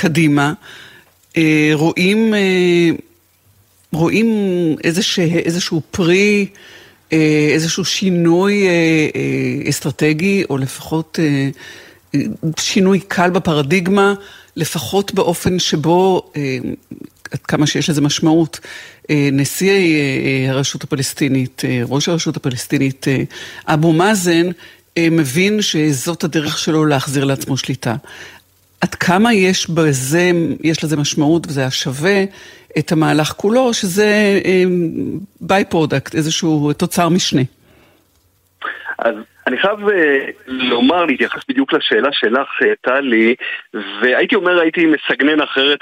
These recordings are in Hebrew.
קדימה, רואים איזשהו פרי, איזשהו שינוי אסטרטגי, או לפחות שינוי קל בפרדיגמה, לפחות באופן שבו, עד כמה שיש לזה משמעות, נשיא הרשות הפלסטינית, ראש הרשות הפלסטינית, אבו מאזן, מבין שזאת הדרך שלו להחזיר לעצמו שליטה. עד כמה יש בזה, יש לזה משמעות, וזה השווה את המהלך כולו, שזה by-product, איזשהו תוצר משנה. אז אני חייב לומר, להתייחס בדיוק לשאלה שלך, טלי, והייתי אומר, הייתי מסגנן אחרת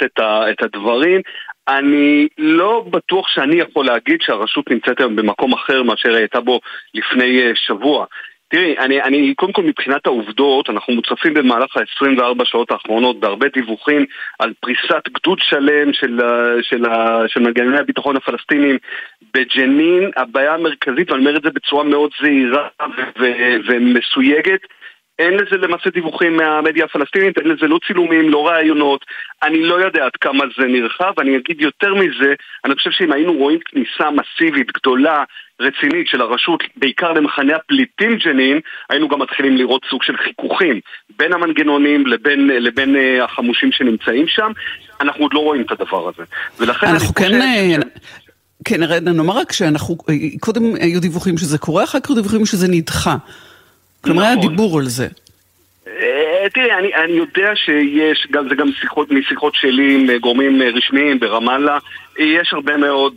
את הדברים. אני לא בטוח שאני יכול להגיד שהרשות נמצאת היום במקום אחר מאשר הייתה בו לפני שבוע. תראי, אני קודם כל מבחינת העובדות, אנחנו מוצפים במהלך ה-24 שעות האחרונות בהרבה דיווחים על פריסת גדוד שלם של מנגנוני הביטחון הפלסטינים בג'נין. הבעיה המרכזית, ואני אומר את זה בצורה מאוד זהירה ומסויגת, אין לזה למעשה דיווחים מהמדיה הפלסטינית, אין לזה לא צילומים, לא רעיונות, אני לא יודע עד כמה זה נרחב, אני אגיד יותר מזה, אני חושב שאם היינו רואים כניסה מסיבית, גדולה, רצינית של הרשות, בעיקר למחנה הפליטים ג'נין, היינו גם מתחילים לראות סוג של חיכוכים, בין המנגנונים לבין החמושים שנמצאים שם, אנחנו עוד לא רואים את הדבר הזה. ולכן אנחנו כן, נאמר רק שאנחנו, קודם היו דיווחים שזה קורה, אחר כך דיווחים שזה נדחה. כלומר היה דיבור על זה. תראי, אני יודע שיש, זה גם משיחות שלי עם גורמים רשמיים ברמאללה, יש הרבה מאוד,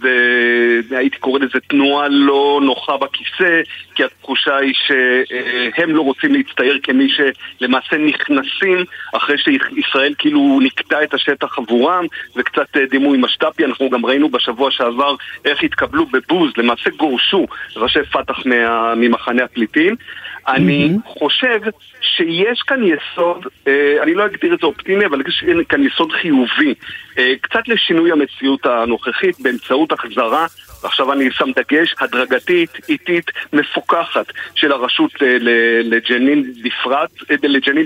הייתי קורא לזה תנועה לא נוחה בכיסא, כי התחושה היא שהם לא רוצים להצטייר כמי שלמעשה נכנסים אחרי שישראל כאילו נקטע את השטח עבורם, וקצת דימוי משטפי, אנחנו גם ראינו בשבוע שעבר איך התקבלו בבוז, למעשה גורשו ראשי פתח ממחנה הפליטים. אני חושב שיש כאן יסוד, אני לא אגדיר את זה אופטימי, אבל יש כאן יסוד חיובי, קצת לשינוי המציאות הנוכחית באמצעות החזרה, עכשיו אני שם דגש, הדרגתית, איטית, מפוקחת של הרשות לג'נין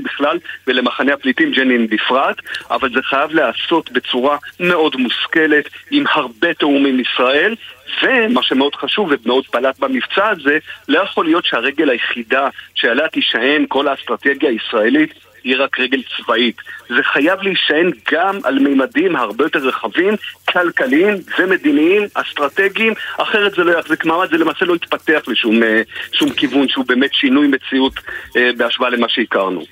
בכלל ולמחנה הפליטים ג'נין בפרט, אבל זה חייב לעשות בצורה מאוד מושכלת, עם הרבה תאומים ישראל, ומה שמאוד חשוב ומאוד פלט במבצע הזה, לא יכול להיות שהרגל היחידה שעליה תישען כל האסטרטגיה הישראלית היא רק רגל צבאית. זה חייב להישען גם על מימדים הרבה יותר רחבים, כלכליים ומדיניים, אסטרטגיים, אחרת זה לא יחזיק מעמד, זה למעשה לא יתפתח לשום כיוון שהוא באמת שינוי מציאות בהשוואה למה שהכרנו.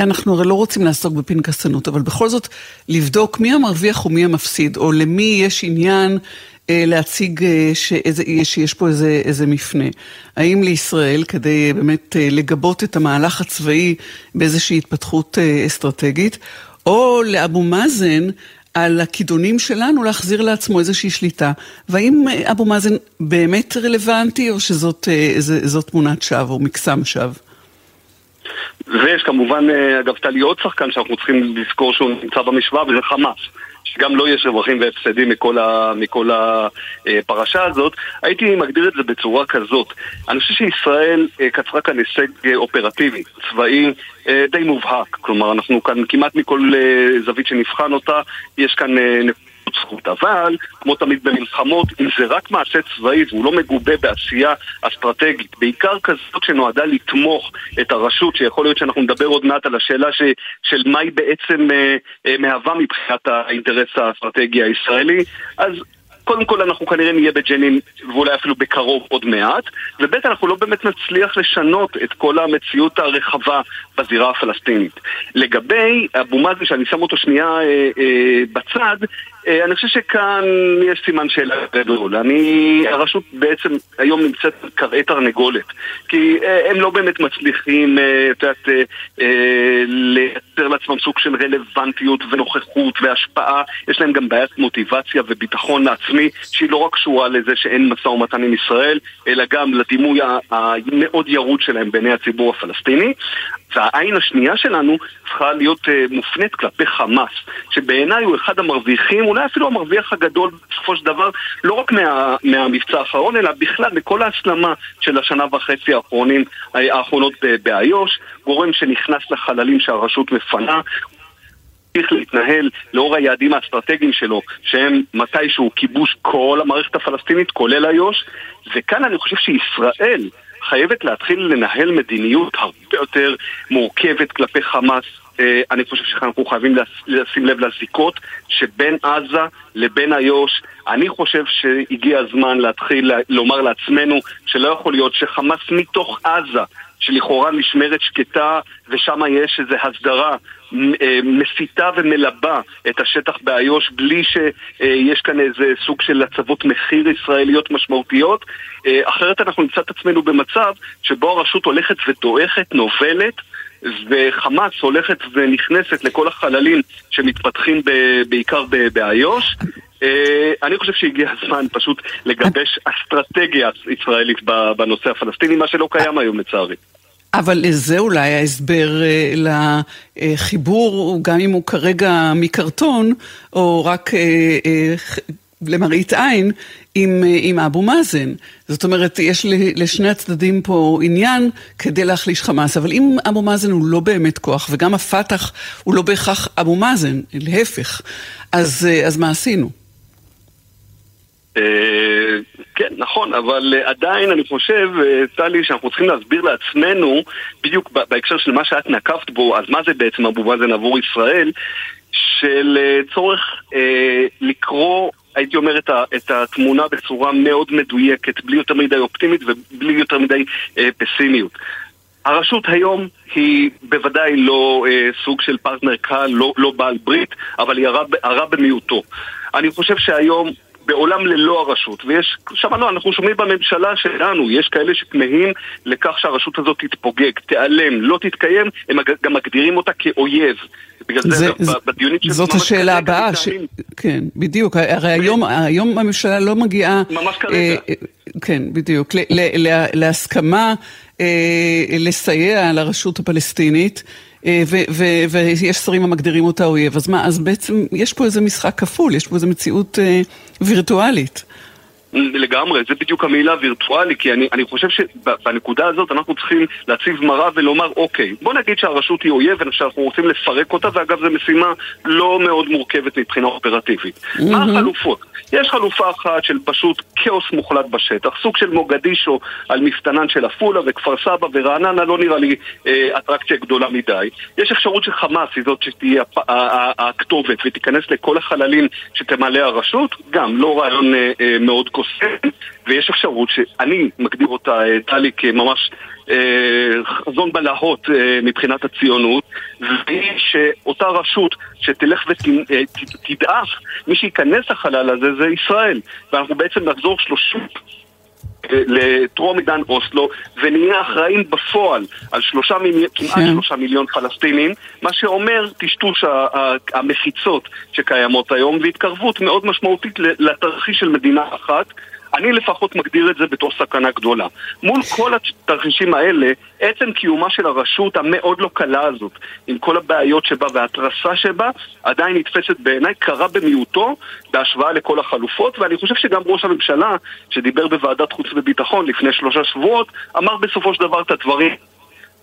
אנחנו הרי לא רוצים לעסוק בפנקסנות, אבל בכל זאת לבדוק מי המרוויח ומי המפסיד, או למי יש עניין להציג שיש פה איזה מפנה. האם לישראל, כדי באמת לגבות את המהלך הצבאי באיזושהי התפתחות אסטרטגית, או לאבו מאזן על הכידונים שלנו להחזיר לעצמו איזושהי שליטה. והאם אבו מאזן באמת רלוונטי, או שזאת תמונת שווא או מקסם שווא? ויש כמובן, אגב, טלי, עוד שחקן שאנחנו צריכים לזכור שהוא נמצא במשוואה, וזה חמאס. שגם לא יש רווחים והפסדים מכל הפרשה הזאת. הייתי מגדיר את זה בצורה כזאת. אני חושב שישראל קצרה כאן הישג אופרטיבי, צבאי, די מובהק. כלומר, אנחנו כאן כמעט מכל זווית שנבחן אותה, יש כאן זכות, אבל כמו תמיד במלחמות, אם זה רק מעשה צבאי והוא לא מגובה בעשייה אסטרטגית, בעיקר כזאת שנועדה לתמוך את הרשות, שיכול להיות שאנחנו נדבר עוד מעט על השאלה של מה היא בעצם מהווה מבחינת האינטרס האסטרטגי הישראלי, אז קודם כל אנחנו כנראה נהיה בג'נין ואולי אפילו בקרוב עוד מעט, ובית אנחנו לא באמת נצליח לשנות את כל המציאות הרחבה בזירה הפלסטינית. לגבי אבו מאזן, שאני שם אותו שנייה בצד, אני חושב שכאן יש סימן שאלה גדול. הרשות בעצם היום נמצאת קרעי תרנגולת, כי הם לא באמת מצליחים לייצר לעצמם סוג של רלוונטיות ונוכחות והשפעה. יש להם גם בעיית מוטיבציה וביטחון לעצמי, שהיא לא רק קשורה לזה שאין משא ומתן עם ישראל, אלא גם לדימוי המאוד ירוד שלהם בעיני הציבור הפלסטיני. והעין השנייה שלנו צריכה להיות מופנית כלפי חמאס, שבעיניי הוא אחד המרוויחים, אולי אפילו המרוויח הגדול בסופו של דבר, לא רק מהמבצע האחרון, אלא בכלל בכל ההסלמה של השנה וחצי האחרונות באיו"ש, גורם שנכנס לחללים שהרשות מפנה, ימשיך להתנהל לאור היעדים האסטרטגיים שלו, שהם מתישהו כיבוש כל המערכת הפלסטינית, כולל איו"ש, וכאן אני חושב שישראל חייבת להתחיל לנהל מדיניות הרבה יותר מורכבת כלפי חמאס. אני חושב שאנחנו חייבים לשים לב לזיקות שבין עזה לבין איו"ש. אני חושב שהגיע הזמן להתחיל לומר לעצמנו שלא יכול להיות שחמאס מתוך עזה, שלכאורה משמרת שקטה ושם יש איזו הסדרה מסיתה ומלבה את השטח באיו"ש בלי שיש כאן איזה סוג של הצבות מחיר ישראליות משמעותיות, אחרת אנחנו נמצא את עצמנו במצב שבו הרשות הולכת ודועכת, נובלת, וחמאס הולכת ונכנסת לכל החללים שמתפתחים בעיקר באיו"ש. אני חושב שהגיע הזמן פשוט לגבש אסטרטגיה ישראלית בנושא הפלסטיני, מה שלא קיים היום לצערי. אבל זה אולי ההסבר לחיבור, גם אם הוא כרגע מקרטון, או רק למראית עין, עם אבו מאזן. זאת אומרת, יש לשני הצדדים פה עניין כדי להחליש חמאס, אבל אם אבו מאזן הוא לא באמת כוח, וגם הפתח הוא לא בהכרח אבו מאזן, להפך, אז מה עשינו? כן, נכון, אבל עדיין אני חושב, טלי, שאנחנו צריכים להסביר לעצמנו, בדיוק בהקשר של מה שאת נקפת בו, אז מה זה בעצם אבו מאזן עבור ישראל, של צורך לקרוא, הייתי אומר, את התמונה בצורה מאוד מדויקת, בלי יותר מדי אופטימית ובלי יותר מדי פסימיות. הרשות היום היא בוודאי לא סוג של פרטנר קל, לא בעל ברית, אבל היא הרע במיעוטו. אני חושב שהיום בעולם ללא הרשות, ויש, שמענו, אנחנו שומעים בממשלה שלנו, יש כאלה שתמהים לכך שהרשות הזאת תתפוגג, תיעלם, לא תתקיים, הם גם מגדירים אותה כאויב. זאת השאלה הבאה, כן, בדיוק, הרי היום הממשלה לא מגיעה, ממש כרגע. כן, בדיוק, להסכמה לסייע לרשות הפלסטינית, ויש שרים המגדירים אותה אויב, אז מה, אז בעצם יש פה איזה משחק כפול, יש פה איזה מציאות וירטואלית. לגמרי, זה בדיוק המילה וירטואלי, כי אני חושב שבנקודה הזאת אנחנו צריכים להציב מראה ולומר, אוקיי, בוא נגיד שהרשות היא אויב ושאנחנו רוצים לפרק אותה, ואגב זו משימה לא מאוד מורכבת מבחינה אופרטיבית. מה החלופות? יש חלופה אחת של פשוט כאוס מוחלט בשטח, סוג של מוגדישו על מפתנן של אפולה וכפר סבא ורעננה, לא נראה לי אטרקציה גדולה מדי. יש אפשרות שחמאס היא זאת שתהיה הכתובת ותיכנס לכל החללים שתמלא הרשות, גם לא רעיון מאוד קוסם, ויש אפשרות שאני מגדיר אותה, טלי, כממש חזון בלהות מבחינת הציונות, והיא שאותה רשות שתלך ותדעך, מי שיכנס לחלל הזה זה ישראל, ואנחנו בעצם נחזור 30 לטרום עידן אוסלו, ונהיה אחראים בפועל על כמעט 3 מיליון פלסטינים, מה שאומר טשטוש המחיצות שקיימות היום, והתקרבות מאוד משמעותית לתרחיש של מדינה אחת. אני לפחות מגדיר את זה בתור סכנה גדולה. מול כל התרחישים האלה, עצם קיומה של הרשות המאוד לא קלה הזאת, עם כל הבעיות שבה והתרסה שבה, עדיין נתפסת בעיניי קרה במיעוטו, בהשוואה לכל החלופות, ואני חושב שגם ראש הממשלה, שדיבר בוועדת חוץ וביטחון לפני 3 שבועות, אמר בסופו של דבר את הדברים.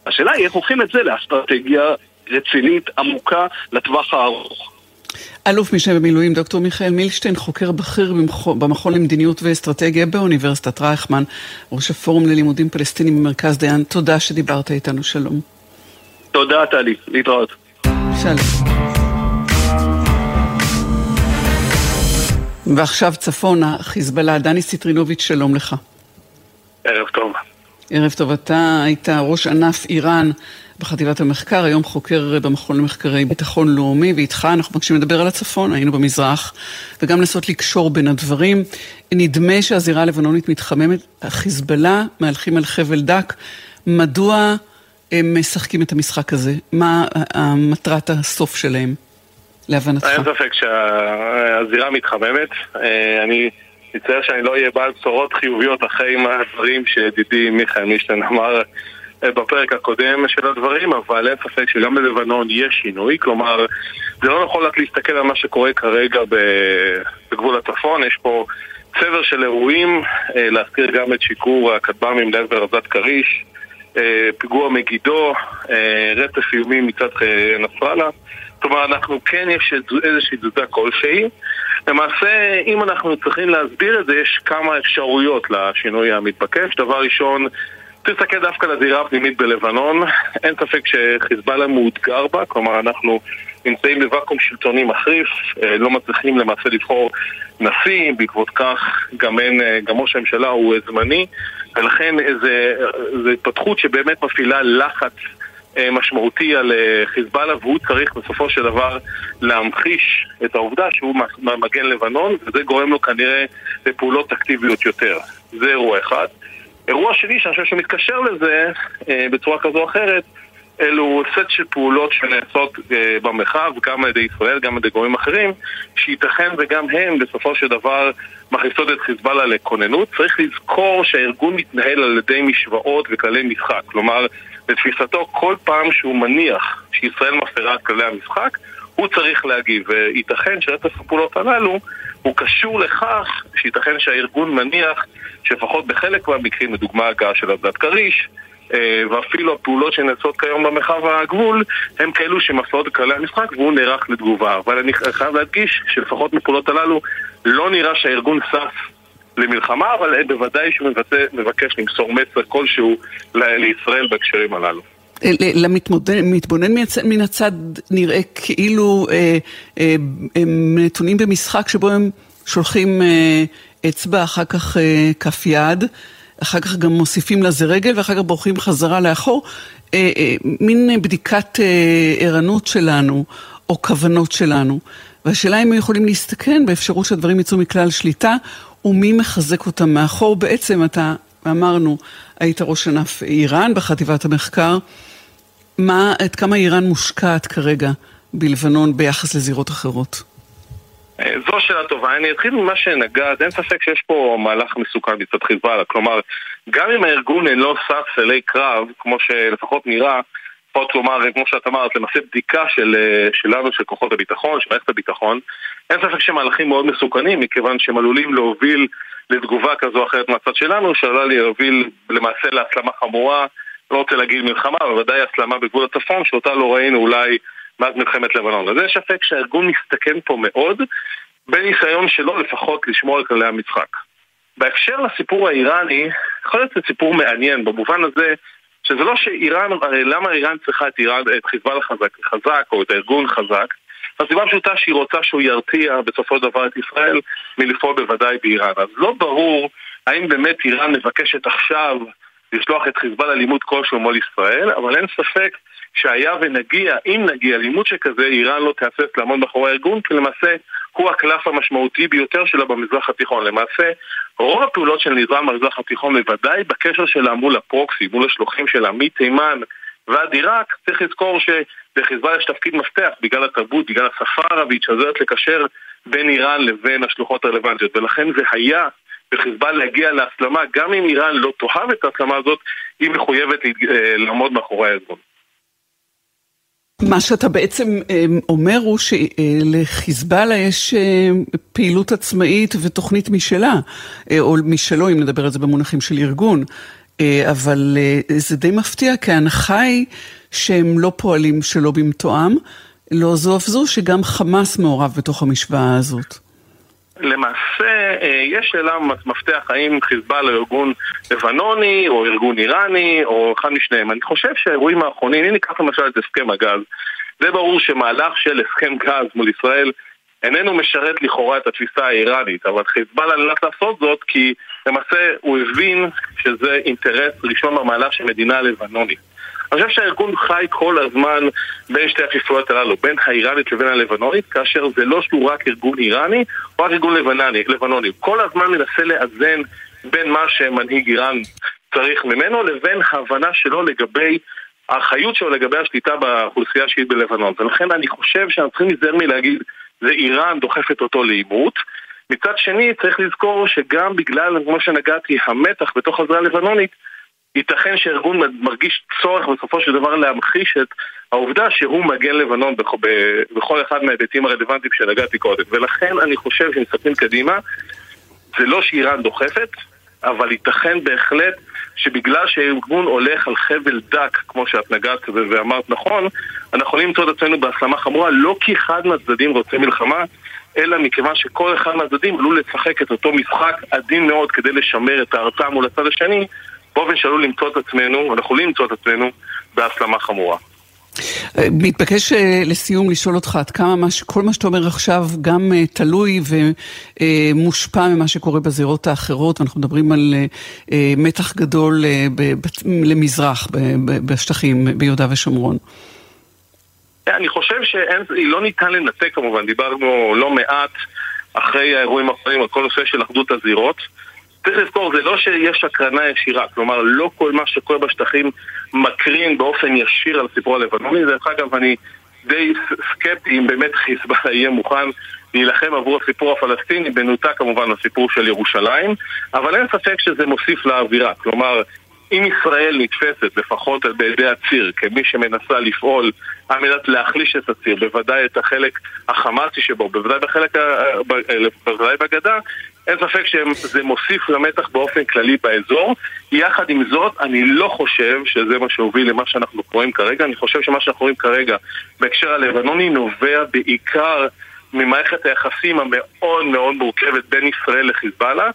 השאלה היא איך הולכים את זה לאסטרטגיה רצינית, עמוקה, לטווח הארוך. אלוף משנה במילואים, דוקטור מיכאל מילשטיין, חוקר בכיר במכון למדיניות ואסטרטגיה באוניברסיטת רייכמן, ראש הפורום ללימודים פלסטינים במרכז דיין, תודה שדיברת איתנו, שלום. תודה, טלי, להתראות. שלום. ועכשיו צפונה, חיזבאללה, דני סיטרינוביץ', שלום לך. ערב טוב. ערב טוב, אתה היית ראש ענף איראן בחטיבת המחקר, היום חוקר במכון למחקרי ביטחון לאומי, ואיתך אנחנו מבקשים לדבר על הצפון, היינו במזרח, וגם לנסות לקשור בין הדברים. נדמה שהזירה הלבנונית מתחממת, החיזבאללה מהלכים על חבל דק. מדוע הם משחקים את המשחק הזה? מה מטרת הסוף שלהם, להבנתך? אין ספק שהזירה מתחממת. אני מצטער שאני לא אהיה בעל בשורות חיוביות אחרי הדברים שידידי מיכאל מילשטיין אמר בפרק הקודם של הדברים, אבל אין ספק שגם בלבנון יש שינוי, כלומר זה לא נכון רק להסתכל על מה שקורה כרגע בגבול הצפון, יש פה צבר של אירועים, להזכיר גם את שיקור הכטב"מים ליד ברזת קריש, פיגוע מגידו, רצף איומים מצד נסראללה, כלומר, אנחנו כן יש איזושהי תזוזה כלשהי. למעשה, אם אנחנו צריכים להסביר את זה, יש כמה אפשרויות לשינוי המתבקש. דבר ראשון, תסתכל דווקא לזירה הפנימית בלבנון. אין ספק שחיזבאללה מאותגר בה, כלומר, אנחנו נמצאים בוואקום שלטוני מחריף, לא מצליחים למעשה לבחור נשיא, בעקבות כך גם ראש הממשלה הוא זמני, ולכן זו התפתחות שבאמת מפעילה לחץ משמעותי על חיזבאללה, והוא צריך בסופו של דבר להמחיש את העובדה שהוא מגן לבנון, וזה גורם לו כנראה לפעולות אקטיביות יותר. זה אירוע אחד. אירוע שני, שאני חושב שמתקשר לזה בצורה כזו או אחרת, אלו סט של פעולות שנעשות במרחב, גם על ידי ישראל, גם על ידי גורמים אחרים, שייתכן וגם הם בסופו של דבר מכניסות את חיזבאללה לכוננות. צריך לזכור שהארגון מתנהל על ידי משוואות וכללי משחק, כלומר לתפיסתו כל פעם שהוא מניח שישראל מפרה את כללי המשחק, הוא צריך להגיב, וייתכן שרצף הפעולות הללו הוא קשור לכך שייתכן שהארגון מניח שפחות בחלק מהמקרים, לדוגמה הגעה של עבדת קריש, ואפילו הפעולות שנעשות כיום במרחב הגבול הם כאלו שמפרות את כללי המשחק והוא נערך לתגובה. אבל אני חייב להדגיש שלפחות מפעולות הללו לא נראה שהארגון סף למלחמה, אבל בוודאי שהוא מבקש למסור מסר כלשהו לישראל בהקשרים הללו. למתבונן מן הצד נראה כאילו הם נתונים במשחק שבו הם שולחים אצבע, אחר כך כף יד, אחר כך גם מוסיפים לזה רגל, ואחר כך בורחים חזרה לאחור. מין בדיקת ערנות שלנו, או כוונות שלנו. והשאלה אם הם יכולים להסתכן באפשרות שהדברים יצאו מכלל שליטה, ומי מחזק אותם מאחור. בעצם אתה, אמרנו, היית ראש ענף איראן בחטיבת המחקר. עד כמה איראן מושקעת כרגע בלבנון ביחס לזירות אחרות? זו שאלה טובה. אני אתחיל ממה שנגעת. אין ספק שיש פה מהלך מסוכן בצד חיזבאללה. כלומר, גם אם הארגון אינו סף אלי קרב, כמו שלפחות נראה, פה כלומר, כמו שאת אמרת, למעשה בדיקה שלנו, של כוחות הביטחון, של מערכת הביטחון, אין ספק שמהלכים מאוד מסוכנים, מכיוון שהם עלולים להוביל לתגובה כזו או אחרת מהצד שלנו, שעלולה להוביל למעשה להסלמה חמורה, לא רוצה להגיד מלחמה, אבל ודאי הסלמה בגבול הצפון, שאותה לא ראינו אולי מאז מלחמת לבנון. אז יש ספק שהארגון מסתכן פה מאוד, בניסיון שלו לפחות לשמור על כללי המשחק. בהקשר לסיפור האיראני, יכול להיות זה סיפור מעניין, במובן הזה שזה לא שאיראן, למה איראן צריכה את חיזבאללה חזק או את הארגון חזק, הסיבה פשוטה שהיא רוצה שהוא ירתיע בסופו של דבר את ישראל מלפעול בוודאי באיראן. אז לא ברור האם באמת איראן מבקשת עכשיו לשלוח את חיזבאללה לימוד כלשהו מול ישראל, אבל אין ספק שהיה ונגיע, אם נגיע לימוד שכזה, איראן לא תהסס לעמוד מאחורי הארגון, כי למעשה הוא הקלף המשמעותי ביותר שלה במזרח התיכון. למעשה, רוב הפעולות של נזרם במזרח התיכון, בוודאי בקשר שלה מול הפרוקסי, מול השלוחים שלה, מתימן ועד עיראק, צריך לזכור שלחיזבאללה יש תפקיד מפתח, בגלל התרבות, בגלל השפה הערבית, שעזרת לקשר בין איראן לבין השלוחות הרלוונטיות, ולכן זה היה וחיזבאללה להגיע להסלמה, גם אם איראן לא תאהב את ההסלמה הזאת, היא מחויבת לעמוד מאחורי הארגון. מה שאתה בעצם אומר הוא שלחיזבאללה יש פעילות עצמאית ותוכנית משלה, או משלו, אם נדבר על זה במונחים של ארגון, אבל זה די מפתיע, כי ההנחה היא שהם לא פועלים שלא במתואם, לא זו אף זו שגם חמאס מעורב בתוך המשוואה הזאת. למעשה, יש שאלה מפתח האם חיזבאללה ארגון לבנוני או ארגון איראני או אחד משניהם. אני חושב שהאירועים האחרונים, הנה ניקח למשל את הסכם הגז. זה ברור שמהלך של הסכם גז מול ישראל איננו משרת לכאורה את התפיסה האיראנית, אבל חיזבאללה לא צריך לעשות זאת כי למעשה הוא הבין שזה אינטרס ראשון במהלך של מדינה לבנונית. אני חושב שהארגון חי כל הזמן בין שתי הכיפויות הללו, בין האיראנית לבין הלבנונית, כאשר זה לא שהוא רק ארגון איראני, הוא רק ארגון לבנוני. כל הזמן מנסה לאזן בין מה שמנהיג איראן צריך ממנו, לבין ההבנה שלו לגבי האחריות שלו, לגבי השליטה באוכלוסייה השיעית בלבנון. ולכן אני חושב שאנחנו צריכים להיזהר מלהגיד, זה איראן דוחפת אותו לעימות. מצד שני, צריך לזכור שגם בגלל, כמו שנגעתי, המתח בתוך הזרוע הלבנונית, ייתכן שארגון מרגיש צורך בסופו של דבר להמחיש את העובדה שהוא מגן לבנון בכל אחד מההיבטים הרלוונטיים שנגעתי קודם. ולכן אני חושב שמסתכלים קדימה, זה לא שאיראן דוחפת, אבל ייתכן בהחלט שבגלל שהארגון הולך על חבל דק, כמו שאת נגעת ואמרת נכון, אנחנו יכולים למצוא את עצמנו בהסלמה חמורה, לא כי אחד מהצדדים רוצה מלחמה, אלא מכיוון שכל אחד מהצדדים עלול לשחק את אותו משחק עדין מאוד כדי לשמר את ההרתעה מול הצד השני, באופן שעלול למצוא את עצמנו, אנחנו יכולים למצוא את עצמנו בהסלמה חמורה. מתבקש לסיום לשאול אותך עד כמה כל מה שאתה אומר עכשיו גם תלוי ומושפע ממה שקורה בזירות האחרות, ואנחנו מדברים על מתח גדול למזרח בשטחים ביהודה ושומרון. אני חושב שהיא לא ניתן לנתק, כמובן דיברנו לא מעט אחרי האירועים האחרונים על כל נושא של אחדות הזירות. צריך לזכור, זה לא שיש הקרנה ישירה, כלומר לא כל מה שקורה בשטחים מקרין באופן ישיר על הסיפור הלבנוני. דרך אגב, אני די סקפטי אם באמת חיזבאללה יהיה מוכן להילחם עבור הסיפור הפלסטיני, בנותק כמובן לסיפור של ירושלים, אבל אין ספק שזה מוסיף לאווירה. כלומר, אם ישראל נתפסת לפחות בידי הציר כמי שמנסה לפעול על מנת להחליש את הציר, בוודאי את החלק החמאסי שבו, בוודאי בגדה, אין ספק שזה מוסיף למתח באופן כללי באזור. יחד עם זאת, אני לא חושב שזה מה שהוביל למה שאנחנו קוראים כרגע. אני חושב שמה שאנחנו קוראים כרגע בהקשר הלבנוני נובע בעיקר ממערכת היחסים המאוד מאוד מורכבת בין ישראל לחיזבאללה.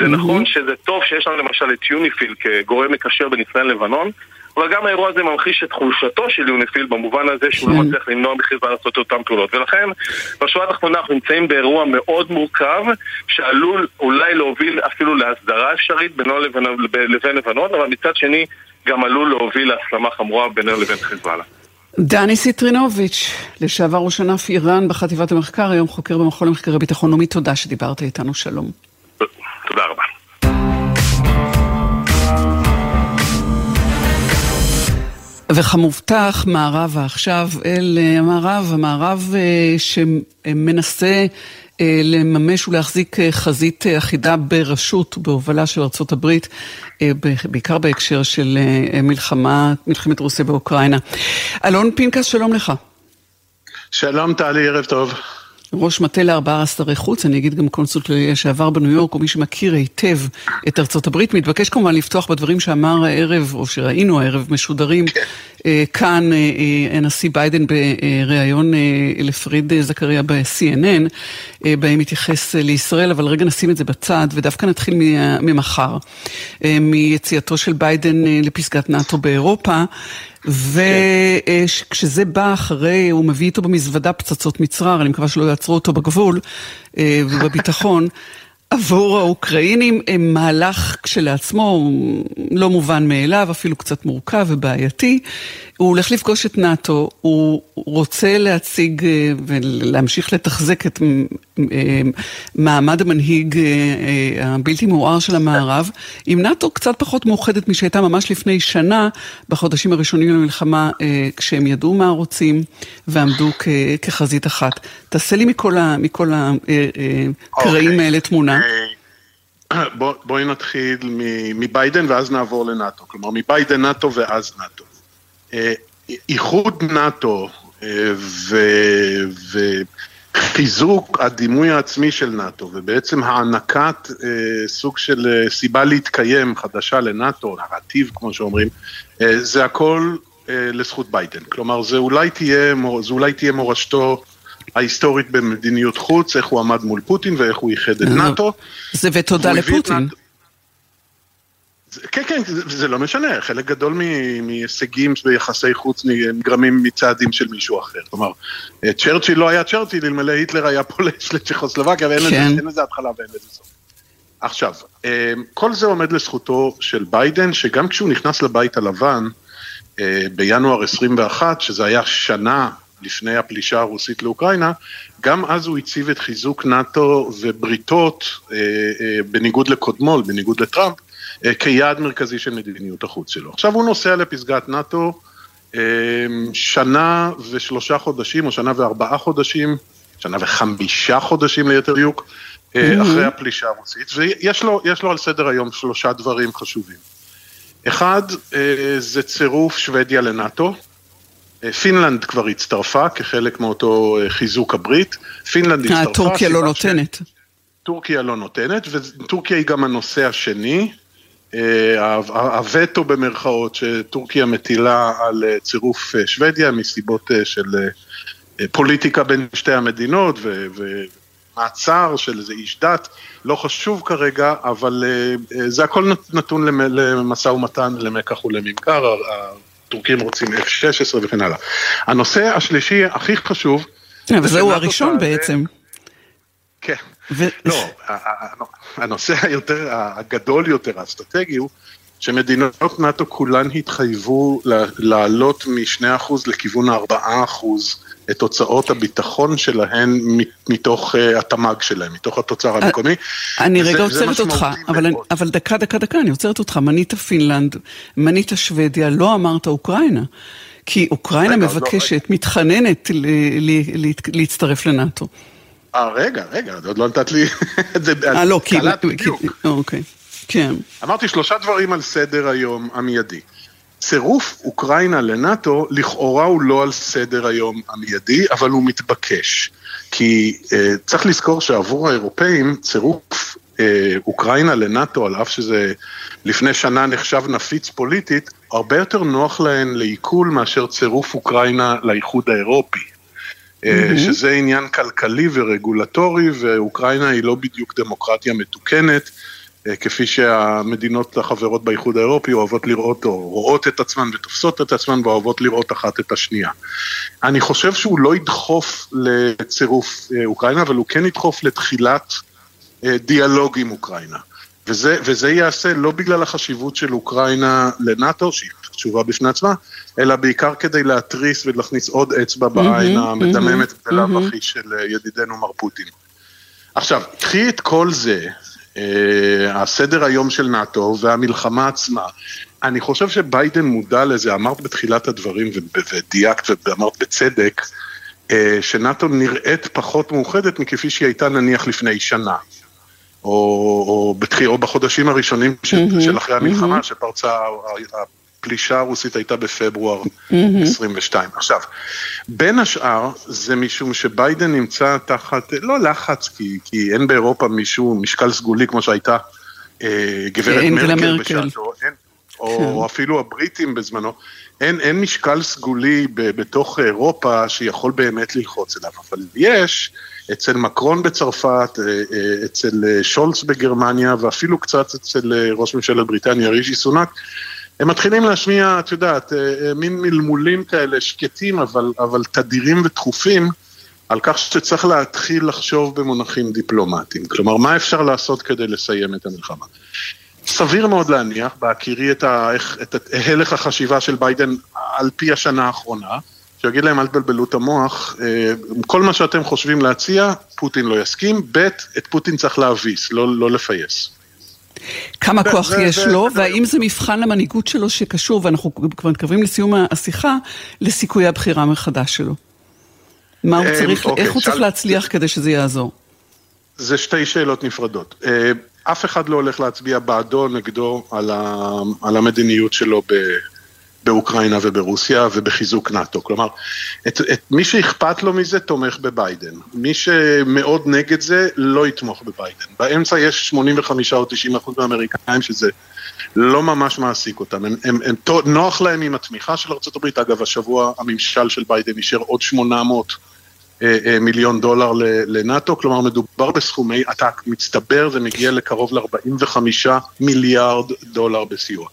זה נכון שזה טוב שיש לנו למשל את יוניפיל כגורם מקשר בין ישראל לבנון, אבל גם האירוע הזה ממחיש את חולשתו של יוניפיל במובן הזה שהוא לא מצליח למנוע מחיזבאללה לעשות אותם פעולות, ולכן בשורה התחתונה אנחנו נמצאים באירוע מאוד מורכב שעלול אולי להוביל אפילו להסדרה אפשרית בינו לבין לבנון, אבל מצד שני גם עלול להוביל להסלמה חמורה בינו לבין חיזבאללה. דני סיטרינוביץ', לשעבר ראש ענף איראן בחטיבת המחקר, היום חוקר במכון למחקרי ביטחון לאומי, תודה שדיברת איתנו. שלום. תודה רבה. וכמובטח, מערב עכשיו אל המערב, המערב שמנסה לממש ולהחזיק חזית אחידה ברשות בהובלה של ארצות הברית, בעיקר בהקשר של מלחמת רוסיה באוקראינה. אלון פינקס, שלום לך. שלום טלי, ערב טוב. ראש מטה ל-14 שרי חוץ, אני אגיד גם קונסול שעבר בניו יורק, ומי שמכיר היטב את ארצות הברית, מתבקש כמובן לפתוח בדברים שאמר הערב, או שראינו הערב משודרים, כאן הנשיא ביידן בריאיון לפריד זכריה ב-CNN, בהם התייחס לישראל, אבל רגע נשים את זה בצד, ודווקא נתחיל ממחר, מיציאתו של ביידן לפסגת נאטו באירופה, וכשזה בא אחרי, הוא מביא איתו במזוודה פצצות מצרר, אני מקווה שלא יעצרו אותו בגבול ובביטחון, עבור האוקראינים הם מהלך כשלעצמו לא מובן מאליו, אפילו קצת מורכב ובעייתי. הוא הולך לפגוש את נאטו, הוא רוצה להציג ולהמשיך לתחזק את מעמד המנהיג הבלתי מואר של המערב, עם נאטו קצת פחות מאוחדת משהייתה ממש לפני שנה, בחודשים הראשונים למלחמה, כשהם ידעו מה רוצים ועמדו כחזית אחת. תעשה לי מכל הקרעים האלה תמונה. בואי נתחיל מביידן ואז נעבור לנאטו, כלומר מביידן נאטו ואז נאטו. איחוד נאטו וחיזוק הדימוי העצמי של נאטו ובעצם הענקת סוג של סיבה להתקיים חדשה לנאטו, נרטיב כמו שאומרים, זה הכל לזכות ביידן, כלומר זה אולי תהיה מורשתו ההיסטורית במדיניות חוץ, איך הוא עמד מול פוטין ואיך הוא ייחד את נאטו. זה ותודה לפוטין. כן, זה לא משנה, חלק גדול מהישגים ביחסי חוץ נגרמים מצעדים של מישהו אחר. כלומר, צ'רצ'יל לא היה צ'רצ'יל, אלמלא היטלר היה פולש לצ'כוסלובקיה, ואין לזה התחלה ואין לזה סוף. עכשיו, כל זה עומד לזכותו של ביידן, שגם כשהוא נכנס לבית הלבן, בינואר 21, שזה היה שנה לפני הפלישה הרוסית לאוקראינה, גם אז הוא הציב את חיזוק נאטו ובריתות, בניגוד לקודמול, בניגוד לטראמפ, כיעד מרכזי של מדיניות החוץ שלו. עכשיו הוא נוסע לפסגת נאטו, 1.3 חודשים, או 1.4 חודשים, 1.5 חודשים ליתר דיוק, אחרי הפלישה הרוסית, ויש לו על סדר היום 3 דברים חשובים. אחד, זה צירוף שוודיה לנאטו, פינלנד כבר הצטרפה כחלק מאותו חיזוק הברית, פינלנד הצטרפה. טורקיה לא נותנת. טורקיה לא נותנת, וטורקיה היא גם הנושא השני, הווטו במרכאות שטורקיה מטילה על צירוף שוודיה מסיבות של פוליטיקה בין שתי המדינות ומעצר של איזה איש דת, לא חשוב כרגע, אבל זה הכל נתון למשא ומתן, למקח ולממכר, הטורקים רוצים F-16 וכן הלאה. הנושא השלישי הכי חשוב... וזהו הראשון בעצם. כן. לא, הנושא היותר, הגדול יותר, האסטרטגי הוא, שמדינות נאטו כולן התחייבו לעלות מ2% לכיוון 4% את הוצאות הביטחון שלהן מתוך התמ"ג שלהן, מתוך התוצר המקומי. אני רגע עוצרת אותך, אבל דקה, אני עוצרת אותך, מנית פינלנד, מנית שוודיה, לא אמרת אוקראינה, כי אוקראינה מבקשת, מתחננת להצטרף לנאטו. רגע, עוד לא נתת לי את זה. לא, אוקיי. כן. אמרתי 3 דברים על סדר היום המיידי. צירוף אוקראינה לנאטו לכאורה הוא לא על סדר היום המיידי, אבל הוא מתבקש. כי צריך לזכור שעבור האירופאים צירוף אוקראינה לנאטו, על אף שזה לפני שנה נחשב נפיץ פוליטית, הרבה יותר נוח להן לעיכול מאשר צירוף אוקראינה לאיחוד האירופי. שזה עניין כלכלי ורגולטורי, ואוקראינה היא לא בדיוק דמוקרטיה מתוקנת, כפי שהמדינות החברות באיחוד האירופי אוהבות לראות, או רואות את עצמן ותופסות את עצמן, ואוהבות לראות אחת את השנייה. אני חושב שהוא לא ידחוף לצירוף אוקראינה, אבל הוא כן ידחוף לתחילת דיאלוג עם אוקראינה. וזה יעשה לא בגלל החשיבות של אוקראינה לנאטו, שהיא תשובה בפני עצמה, אלא בעיקר כדי להטריס ולהכניס עוד אצבע בעין המדממת בלאו הכי של ידידנו מר פוטין. עכשיו, קחי את כל זה, הסדר היום של נאטו והמלחמה עצמה, אני חושב שביידן מודע לזה, אמרת בתחילת הדברים ודייקת ואמרת בצדק, שנאטו נראית פחות מאוחדת מכפי שהיא הייתה נניח לפני שנה. או בחודשים הראשונים של אחרי המלחמה, שפרצה, הפלישה הרוסית הייתה בפברואר 22. עכשיו, בין השאר, זה משום שביידן נמצא תחת, לא לחץ, כי אין באירופה מישהו, משקל סגולי כמו שהייתה גברת מרקל בשעתו, או אפילו הבריטים בזמנו, אין משקל סגולי בתוך אירופה שיכול באמת ללחוץ אליו, אבל יש... אצל מקרון בצרפת, אצל שולץ בגרמניה, ואפילו קצת אצל ראש ממשלת בריטניה, רישי סונאק, הם מתחילים להשמיע, את יודעת, מין מלמולים כאלה, שקטים, אבל תדירים ותכופים, על כך שצריך להתחיל לחשוב במונחים דיפלומטיים. כלומר, מה אפשר לעשות כדי לסיים את המלחמה? סביר מאוד להניח, בהכירי את הלך החשיבה של ביידן על פי השנה האחרונה, שיגיד להם אל תבלבלו את המוח, כל מה שאתם חושבים להציע, פוטין לא יסכים, את פוטין צריך להביס, לא לפייס. כמה כוח יש לו, והאם זה מבחן למנהיגות שלו שקשור, ואנחנו כבר מתקרבים לסיום השיחה, לסיכויי הבחירה מחדש שלו. איך הוא צריך להצליח כדי שזה יעזור? זה 2 שאלות נפרדות. אף אחד לא הולך להצביע בעדו, נגדו, על המדיניות שלו באוקראינה וברוסיה ובחיזוק נאטו. כלומר, את מי שאכפת לו מזה תומך בביידן. מי שמאוד נגד זה לא יתמוך בביידן. באמצע יש 85% או 90% מהאמריקאים שזה לא ממש מעסיק אותם. הם נוח להם עם התמיכה של ארצות הברית. אגב, השבוע הממשל של ביידן נשאר עוד $800 מיליון לנאטו. כלומר, מדובר בסכומי עתק מצטבר, זה מגיע לקרוב $45 מיליארד בסיוע.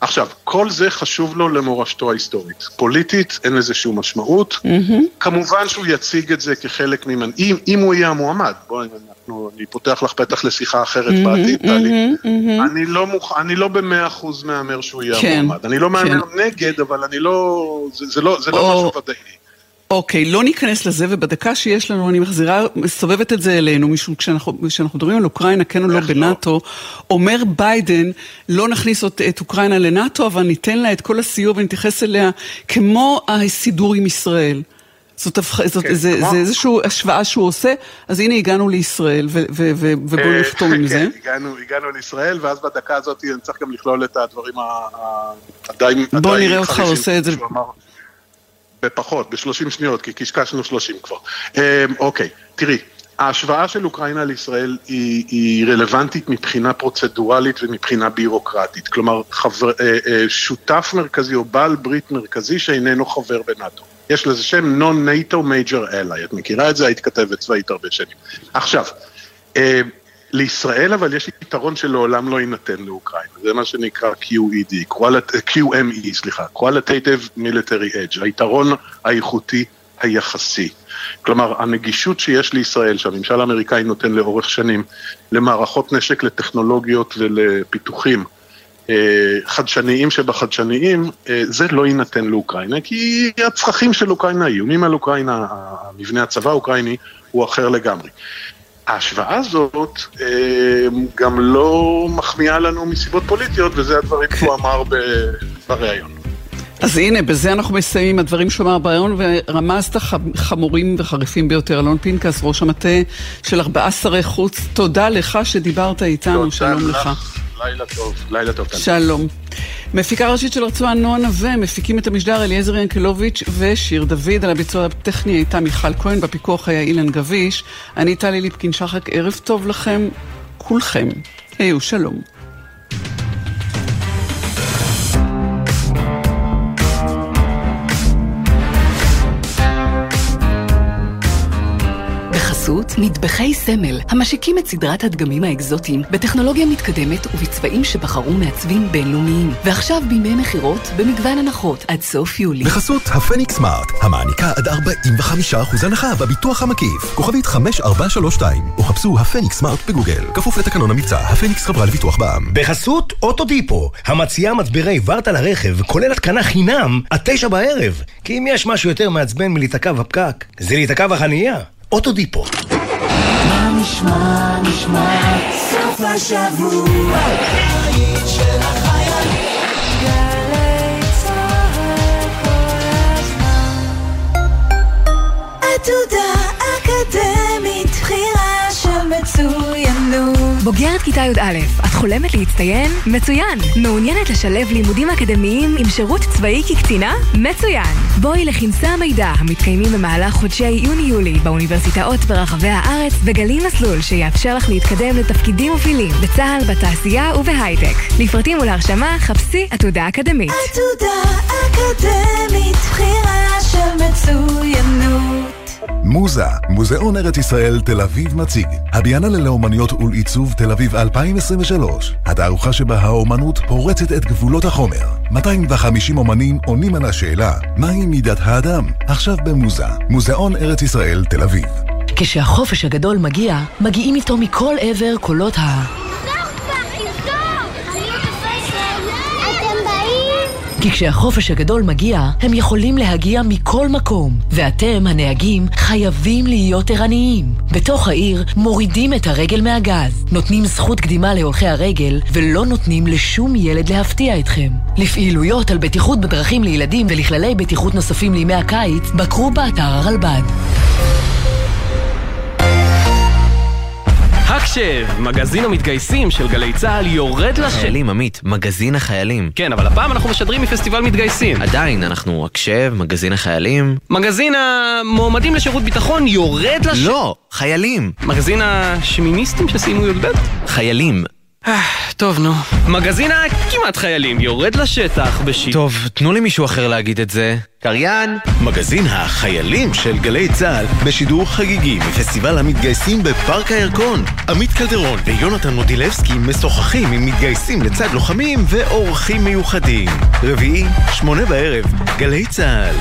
עכשיו, כל זה חשוב לו למורשתו ההיסטורית. פוליטית, אין לזה שום משמעות. כמובן שהוא יציג את זה כחלק ממנהיג, אם הוא יהיה המועמד. בואי, אני פותח לך פתח לשיחה אחרת בעתיד, טלי. אני לא ב100% מאמר שהוא יהיה המועמד. אני לא מאמר נגד, אבל אני לא... זה לא משהו ודאי. אוקיי, לא ניכנס לזה, ובדקה שיש לנו, אני מחזירה, מסובבת את זה אלינו, משום כשאנחנו מדברים על אוקראינה, כן או לא בנאטו, אומר ביידן, לא נכניס את אוקראינה לנאטו, אבל ניתן לה את כל הסיוע ונתייחס אליה, כמו הסידור עם ישראל. זאת איזושהי השוואה שהוא עושה, אז הנה הגענו לישראל, ובואו נחתום עם זה. הגענו לישראל, ואז בדקה הזאת אני צריך גם לכלול את הדברים עדיין חרישים. בואו נראה אותך עושה את זה. בפחות, ב-30 שניות, כי קשקשנו 30 כבר. אוקיי, תראי, ההשוואה של אוקראינה לישראל היא רלוונטית מבחינה פרוצדורלית ומבחינה בירוקרטית. כלומר, שותף מרכזי או בעל ברית מרכזי שאיננו חבר בנאטו. יש לזה שם non-NATO major ally. את מכירה את זה? היית כתבת צבאית הרבה שנים. עכשיו, לישראל אבל יש יתרון שלעולם לא יינתן לאוקראינה. זה מה שנקרא QED, QME, סליחה, Qualitative Military Edge, היתרון האיכותי היחסי. כלומר, הנגישות שיש לישראל, שהממשל האמריקאי נותן לאורך שנים, למערכות נשק, לטכנולוגיות ולפיתוחים חדשניים שבחדשניים, זה לא יינתן לאוקראינה, כי הצרכים של אוקראינה, האיומים על אוקראינה, המבנה הצבא האוקראיני, הוא אחר לגמרי. ההשוואה הזאת גם לא מחמיאה לנו מסיבות פוליטיות, וזה הדברים שהוא אמר ברעיון. אז הנה, בזה אנחנו מסיימים הדברים שאומר ברעיון, ורמזת חמורים וחריפים ביותר. אלון פינקס, ראש המטה של 4 שרי חוץ, תודה לך שדיברת איתנו, שלום לך. לילה טוב, לילה טוב. שלום. מפיקה ראשית של רצועה נועה נווה, מפיקים את המשדר אליעזר ינקלוביץ' ושיר דוד. על הביצוע הטכני הייתה מיכל כהן, בפיקוח היה אילן גביש. אני טלי ליפקין-שחק, ערב טוב לכם, כולכם. היו שלום. מטבחי סמל, המשיקים את סדרת הדגמים האקזוטיים בטכנולוגיה מתקדמת ובצבעים שבחרו מעצבים בינלאומיים, ועכשיו בימי מחירות במגוון הנחות עד סוף יולי. בחסות הפניקס סמארט, המעניקה עד 45% הנחה בביטוח המקיף, כוכבית 5432, או חפשו הפניקס סמארט בגוגל, כפוף לתקנון המבצע. הפניקס חברה לביטוח בע"מ. בחסות אוטודיפו, המציעה מצברי ורת על הרכב, כולל התקנה חינם עד 21:00, כי אם יש משהו יותר מעצבן מלהתעכב בפקק, זה להתעכב בחנייה. אוטודיפו. מה נשמע, נשמע, סוף השבוע, גלית של החיילים, גלי צהר כל הזמן. עתודה אקדמית, בחירה של מצוינות. בוגרת כיתה י"א, את חולמת להצטיין? מצוין! מעוניינת לשלב לימודים אקדמיים עם שירות צבאי כקצינה? מצוין! בואי לכנסי המידע המתקיימים במהלך חודשי יוני-יולי באוניברסיטאות ברחבי הארץ, וגלים מסלול שיאפשר לך להתקדם לתפקידים מובילים בצה"ל, בתעשייה ובהייטק. לפרטים ולהרשמה, חפשי עתודה אקדמית. עתודה אקדמית, בחירה של מצוינות. מוזה, מוזיאון ארץ ישראל תל אביב מציג. הביאנלה לאומניות ולעיצוב תל אביב 2023. התערוכה שבה האומנות פורצת את גבולות החומר. 250 אומנים עונים על השאלה, מהי מידת האדם? עכשיו במוזה, מוזיאון ארץ ישראל תל אביב. כשהחופש הגדול מגיע, מגיעים איתו מכל עבר קולות כי כשהחופש הגדול מגיע, הם יכולים להגיע מכל מקום, ואתם, הנהגים, חייבים להיות ערניים. בתוך העיר מורידים את הרגל מהגז, נותנים זכות קדימה להולכי הרגל, ולא נותנים לשום ילד להפתיע אתכם. לפעילויות על בטיחות בדרכים לילדים ולכללי בטיחות נוספים לימי הקיץ, בקרו באתר הרלב"ד. הקשב, מגזין המתגייסים של גלי צהל יורד לשם. חיילים, עמית, מגזין החיילים. כן, אבל הפעם אנחנו משדרים מפסטיבל מתגייסים. עדיין, אנחנו הקשב, מגזין החיילים. מגזין המועמדים לשירות ביטחון יורד לשם. לא, חיילים. מגזין השמיניסטים שסיימו י"ב? חיילים. טוב, נו. מגזין הכמעט חיילים יורד לשטח בשיט. טוב, תנו לי מישהו אחר להגיד את זה. קריין. מגזין החיילים של גלי צהל בשידור חגיגי מפסטיבל המתגייסים בפארק הירקון. עמית קלדרון ויונתן מודילבסקי משוחחים עם מתגייסים לצד לוחמים ואורחים מיוחדים. רביעי, 20:00, גלי צהל.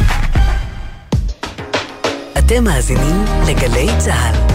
אתם מאזינים לגלי צהל.